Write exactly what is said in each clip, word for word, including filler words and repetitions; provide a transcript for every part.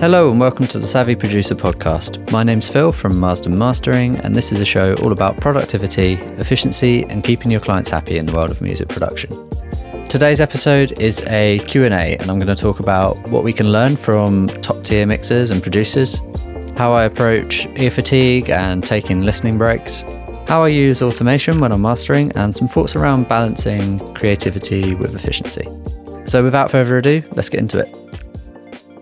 Hello and welcome to the Savvy Producer podcast. My name's Phil from Marsden Mastering, and this is a show all about productivity, efficiency, and keeping your clients happy in the world of music production. Today's episode is a Q and A, and I'm going to talk about what we can learn from top-tier mixers and producers, how I approach ear fatigue and taking listening breaks, how I use automation when I'm mastering, and some thoughts around balancing creativity with efficiency. So without further ado, let's get into it.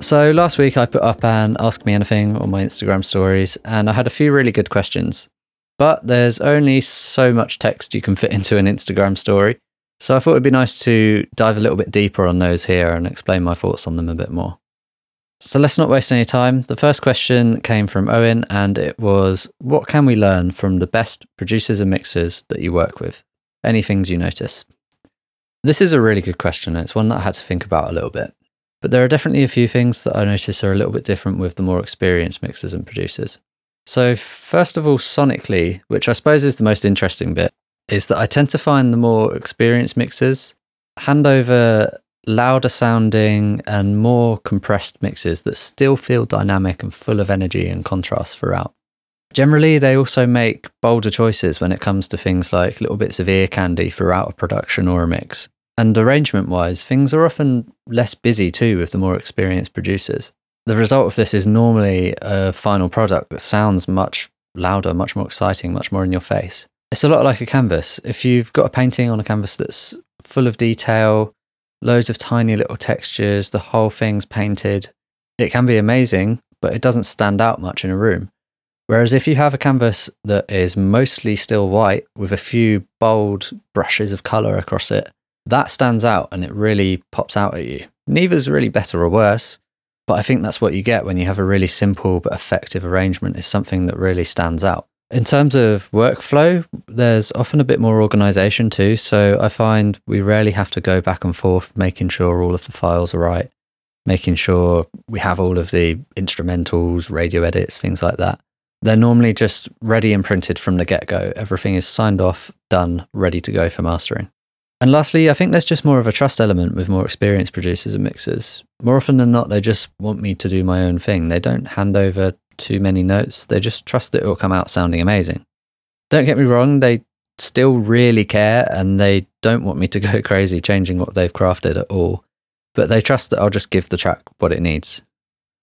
So last week I put up an Ask Me Anything on my Instagram stories, and I had a few really good questions. But there's only so much text you can fit into an Instagram story, so I thought it'd be nice to dive a little bit deeper on those here and explain my thoughts on them a bit more. So let's not waste any time. The first question came from Owen, and it was, what can we learn from the best producers and mixers that you work with? Any things you notice? This is a really good question, and it's one that I had to think about a little bit. But there are definitely a few things that I notice are a little bit different with the more experienced mixers and producers. So first of all, sonically, which I suppose is the most interesting bit, is that I tend to find the more experienced mixers hand over louder sounding and more compressed mixes that still feel dynamic and full of energy and contrast throughout. Generally, they also make bolder choices when it comes to things like little bits of ear candy throughout a production or a mix. And arrangement-wise, things are often less busy too with the more experienced producers. The result of this is normally a final product that sounds much louder, much more exciting, much more in your face. It's a lot like a canvas. If you've got a painting on a canvas that's full of detail, loads of tiny little textures, the whole thing's painted, it can be amazing, but it doesn't stand out much in a room. Whereas if you have a canvas that is mostly still white with a few bold brushes of colour across it, that stands out and it really pops out at you. Neither's really better or worse, but I think that's what you get when you have a really simple but effective arrangement, is something that really stands out. In terms of workflow, there's often a bit more organization too, so I find we rarely have to go back and forth making sure all of the files are right, making sure we have all of the instrumentals, radio edits, things like that. They're normally just ready and printed from the get-go. Everything is signed off, done, ready to go for mastering. And lastly, I think there's just more of a trust element with more experienced producers and mixers. More often than not, they just want me to do my own thing. They don't hand over too many notes. They just trust that it will come out sounding amazing. Don't get me wrong, they still really care and they don't want me to go crazy changing what they've crafted at all. But they trust that I'll just give the track what it needs.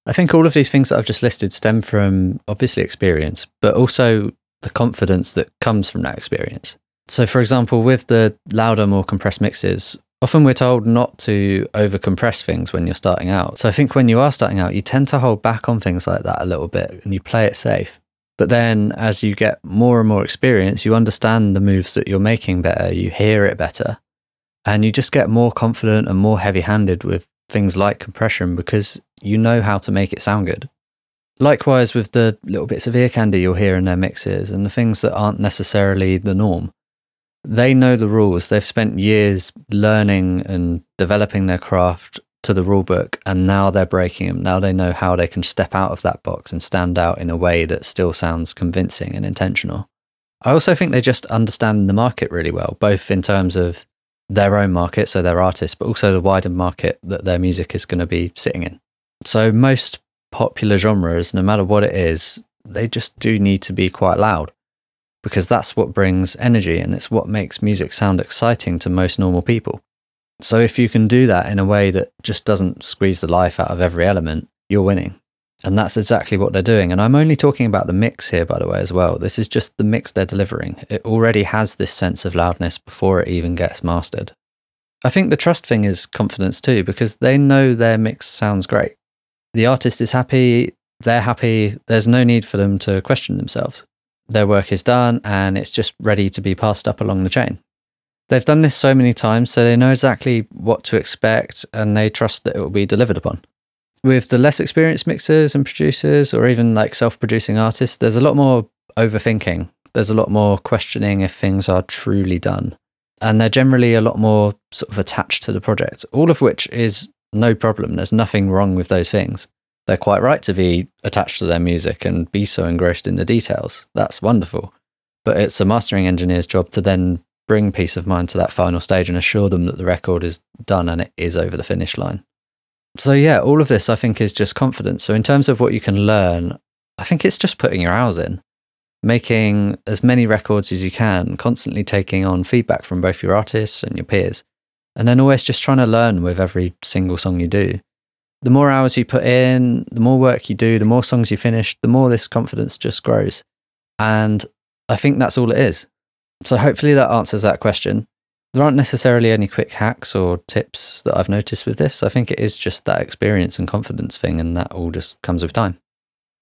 I think all of these things that I've just listed stem from, obviously, experience, but also the confidence that comes from that experience. So for example, with the louder, more compressed mixes, often we're told not to overcompress things when you're starting out. So I think when you are starting out, you tend to hold back on things like that a little bit and you play it safe. But then as you get more and more experience, you understand the moves that you're making better, you hear it better, and you just get more confident and more heavy-handed with things like compression because you know how to make it sound good. Likewise with the little bits of ear candy you'll hear in their mixes and the things that aren't necessarily the norm. They know the rules. They've spent years learning and developing their craft to the rule book, and now they're breaking them. Now they know how they can step out of that box and stand out in a way that still sounds convincing and intentional. I also think they just understand the market really well, both in terms of their own market, so their artists, but also the wider market that their music is going to be sitting in. So most popular genres, no matter what it is, they just do need to be quite loud, because that's what brings energy and it's what makes music sound exciting to most normal people. So if you can do that in a way that just doesn't squeeze the life out of every element, you're winning. And that's exactly what they're doing. And I'm only talking about the mix here, by the way, as well. This is just the mix they're delivering. It already has this sense of loudness before it even gets mastered. I think the trust thing is confidence too, because they know their mix sounds great. The artist is happy, they're happy, there's no need for them to question themselves. Their work is done and it's just ready to be passed up along the chain. They've done this so many times, so they know exactly what to expect and they trust that it will be delivered upon. With the less experienced mixers and producers, or even like self-producing artists, there's a lot more overthinking. There's a lot more questioning if things are truly done. And they're generally a lot more sort of attached to the project, all of which is no problem. There's nothing wrong with those things. They're quite right to be attached to their music and be so engrossed in the details. That's wonderful. But it's a mastering engineer's job to then bring peace of mind to that final stage and assure them that the record is done and it is over the finish line. So yeah, all of this I think is just confidence. So in terms of what you can learn, I think it's just putting your hours in, making as many records as you can, constantly taking on feedback from both your artists and your peers, and then always just trying to learn with every single song you do. The more hours you put in, the more work you do, the more songs you finish, the more this confidence just grows. And I think that's all it is. So hopefully that answers that question. There aren't necessarily any quick hacks or tips that I've noticed with this. I think it is just that experience and confidence thing, and that all just comes with time.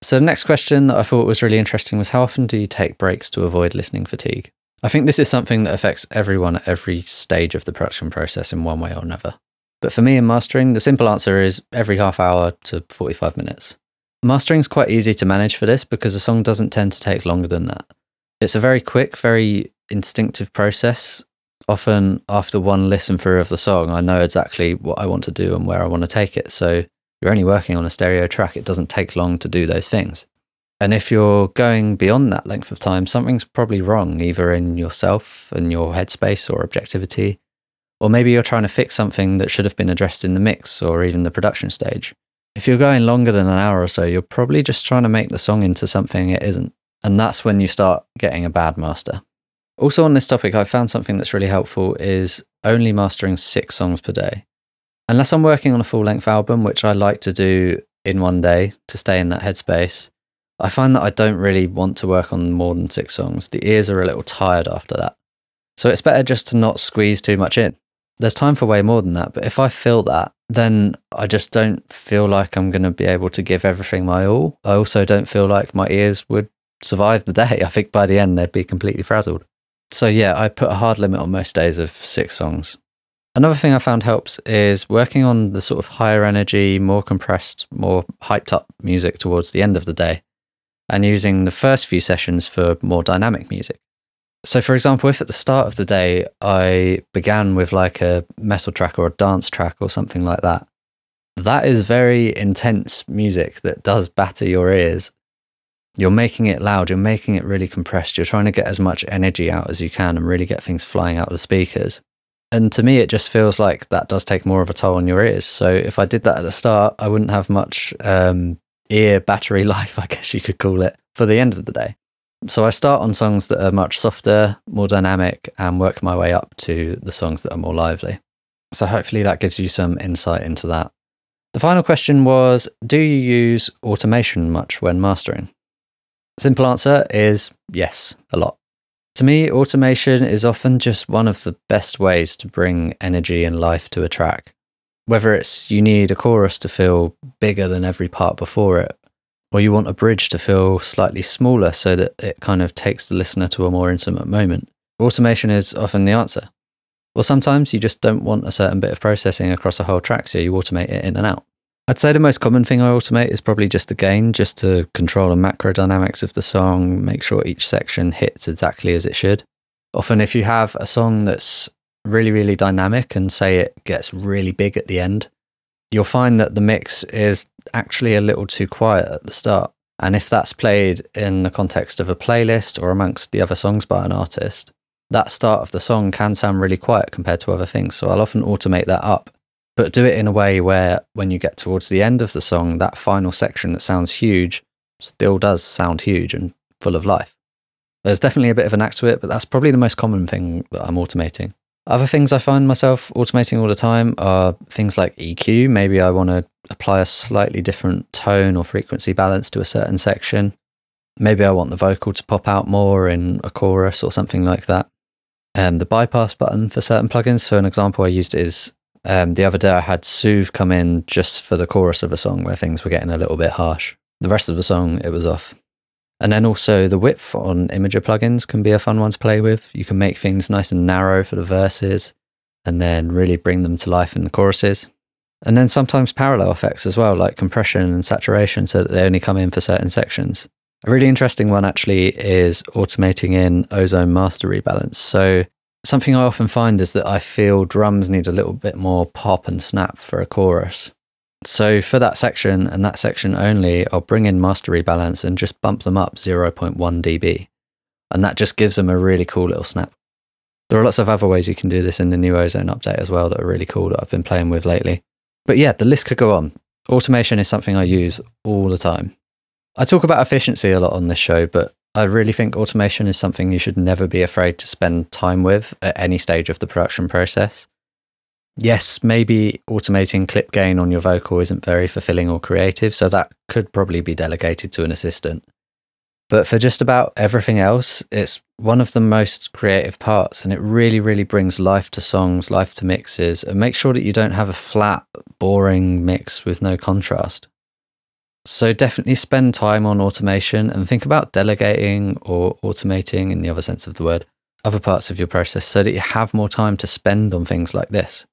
So the next question that I thought was really interesting was, how often do you take breaks to avoid listening fatigue? I think this is something that affects everyone at every stage of the production process in one way or another. But for me in mastering, the simple answer is every half hour to forty-five minutes. Mastering's quite easy to manage for this because a song doesn't tend to take longer than that. It's a very quick, very instinctive process. Often after one listen through of the song, I know exactly what I want to do and where I want to take it. So you're only working on a stereo track. It doesn't take long to do those things. And if you're going beyond that length of time, something's probably wrong, either in yourself and your headspace or objectivity, or maybe you're trying to fix something that should have been addressed in the mix or even the production stage. If you're going longer than an hour or so, you're probably just trying to make the song into something it isn't. And that's when you start getting a bad master. Also on this topic, I found something that's really helpful is only mastering six songs per day. Unless I'm working on a full-length album, which I like to do in one day to stay in that headspace, I find that I don't really want to work on more than six songs. The ears are a little tired after that. So it's better just to not squeeze too much in. There's time for way more than that, but if I feel that, then I just don't feel like I'm going to be able to give everything my all. I also don't feel like my ears would survive the day. I think by the end, they'd be completely frazzled. So yeah, I put a hard limit on most days of six songs. Another thing I found helps is working on the sort of higher energy, more compressed, more hyped up music towards the end of the day, and using the first few sessions for more dynamic music. So for example, if at the start of the day, I began with like a metal track or a dance track or something like that, that is very intense music that does batter your ears. You're making it loud, you're making it really compressed, you're trying to get as much energy out as you can and really get things flying out of the speakers. And to me, it just feels like that does take more of a toll on your ears. So if I did that at the start, I wouldn't have much um, ear battery life, I guess you could call it, for the end of the day. So I start on songs that are much softer, more dynamic, and work my way up to the songs that are more lively. So hopefully that gives you some insight into that. The final question was, do you use automation much when mastering? Simple answer is yes, a lot. To me, automation is often just one of the best ways to bring energy and life to a track. Whether it's you need a chorus to feel bigger than every part before it, or you want a bridge to feel slightly smaller so that it kind of takes the listener to a more intimate moment, automation is often the answer. Or sometimes you just don't want a certain bit of processing across a whole track, so you automate it in and out. I'd say the most common thing I automate is probably just the gain, just to control the macro dynamics of the song, make sure each section hits exactly as it should. Often if you have a song that's really, really dynamic and say it gets really big at the end, you'll find that the mix is actually a little too quiet at the start. And if that's played in the context of a playlist or amongst the other songs by an artist, that start of the song can sound really quiet compared to other things. So I'll often automate that up. But do it in a way where when you get towards the end of the song, that final section that sounds huge still does sound huge and full of life. There's definitely a bit of an act to it, but that's probably the most common thing that I'm automating. Other things I find myself automating all the time are things like E Q. Maybe I want to apply a slightly different tone or frequency balance to a certain section. Maybe I want the vocal to pop out more in a chorus or something like that. Um, the bypass button for certain plugins. So an example I used is Um, the other day I had Soothe come in just for the chorus of a song where things were getting a little bit harsh. The rest of the song, it was off. And then also the width on Imager plugins can be a fun one to play with. You can make things nice and narrow for the verses and then really bring them to life in the choruses. And then sometimes parallel effects as well, like compression and saturation, so that they only come in for certain sections. A really interesting one actually is automating in Ozone Master Rebalance. So something I often find is that I feel drums need a little bit more pop and snap for a chorus. So for that section and that section only, I'll bring in Master Rebalance and just bump them up zero point one decibels. And that just gives them a really cool little snap. There are lots of other ways you can do this in the new Ozone update as well that are really cool that I've been playing with lately. But yeah, the list could go on. Automation is something I use all the time. I talk about efficiency a lot on this show, but I really think automation is something you should never be afraid to spend time with at any stage of the production process. Yes, maybe automating clip gain on your vocal isn't very fulfilling or creative, so that could probably be delegated to an assistant. But for just about everything else, it's one of the most creative parts, and it really, really brings life to songs, life to mixes, and make sure that you don't have a flat, boring mix with no contrast. So definitely spend time on automation and think about delegating or automating, in the other sense of the word, other parts of your process so that you have more time to spend on things like this.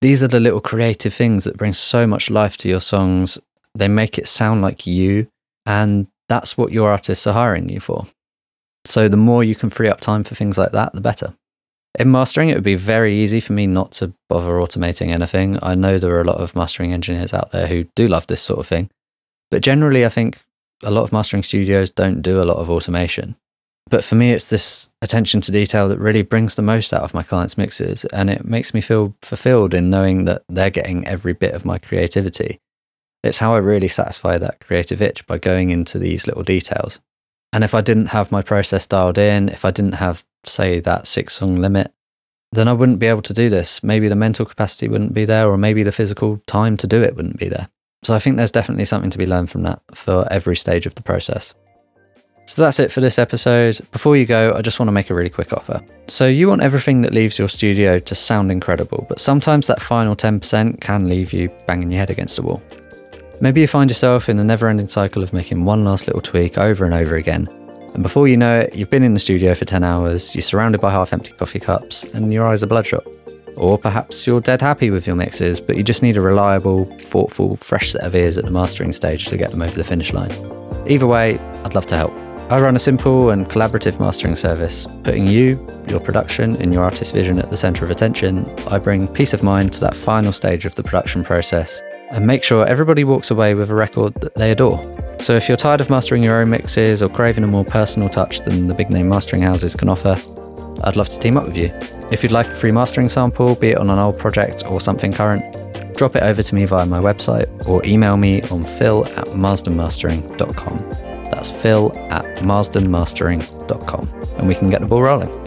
These are the little creative things that bring so much life to your songs. They make it sound like you, and that's what your artists are hiring you for. So the more you can free up time for things like that, the better. In mastering, it would be very easy for me not to bother automating anything. I know there are a lot of mastering engineers out there who do love this sort of thing. But generally, I think a lot of mastering studios don't do a lot of automation. But for me, it's this attention to detail that really brings the most out of my clients' mixes. And it makes me feel fulfilled in knowing that they're getting every bit of my creativity. It's how I really satisfy that creative itch, by going into these little details. And if I didn't have my process dialed in, if I didn't have, say, that six song limit, then I wouldn't be able to do this. Maybe the mental capacity wouldn't be there, or maybe the physical time to do it wouldn't be there. So I think there's definitely something to be learned from that for every stage of the process. So that's it for this episode. Before you go, I just want to make a really quick offer. So you want everything that leaves your studio to sound incredible, but sometimes that final ten percent can leave you banging your head against a wall. Maybe you find yourself in the never-ending cycle of making one last little tweak over and over again. And before you know it, you've been in the studio for ten hours, you're surrounded by half-empty coffee cups, and your eyes are bloodshot. Or perhaps you're dead happy with your mixes, but you just need a reliable, thoughtful, fresh set of ears at the mastering stage to get them over the finish line. Either way, I'd love to help. I run a simple and collaborative mastering service, putting you, your production, and your artist's vision at the centre of attention. I bring peace of mind to that final stage of the production process and make sure everybody walks away with a record that they adore. So if you're tired of mastering your own mixes or craving a more personal touch than the big name mastering houses can offer, I'd love to team up with you. If you'd like a free mastering sample, be it on an old project or something current, drop it over to me via my website or email me on phil at marsden mastering dot com. That's phil at marsden mastering dot com, and we can get the ball rolling.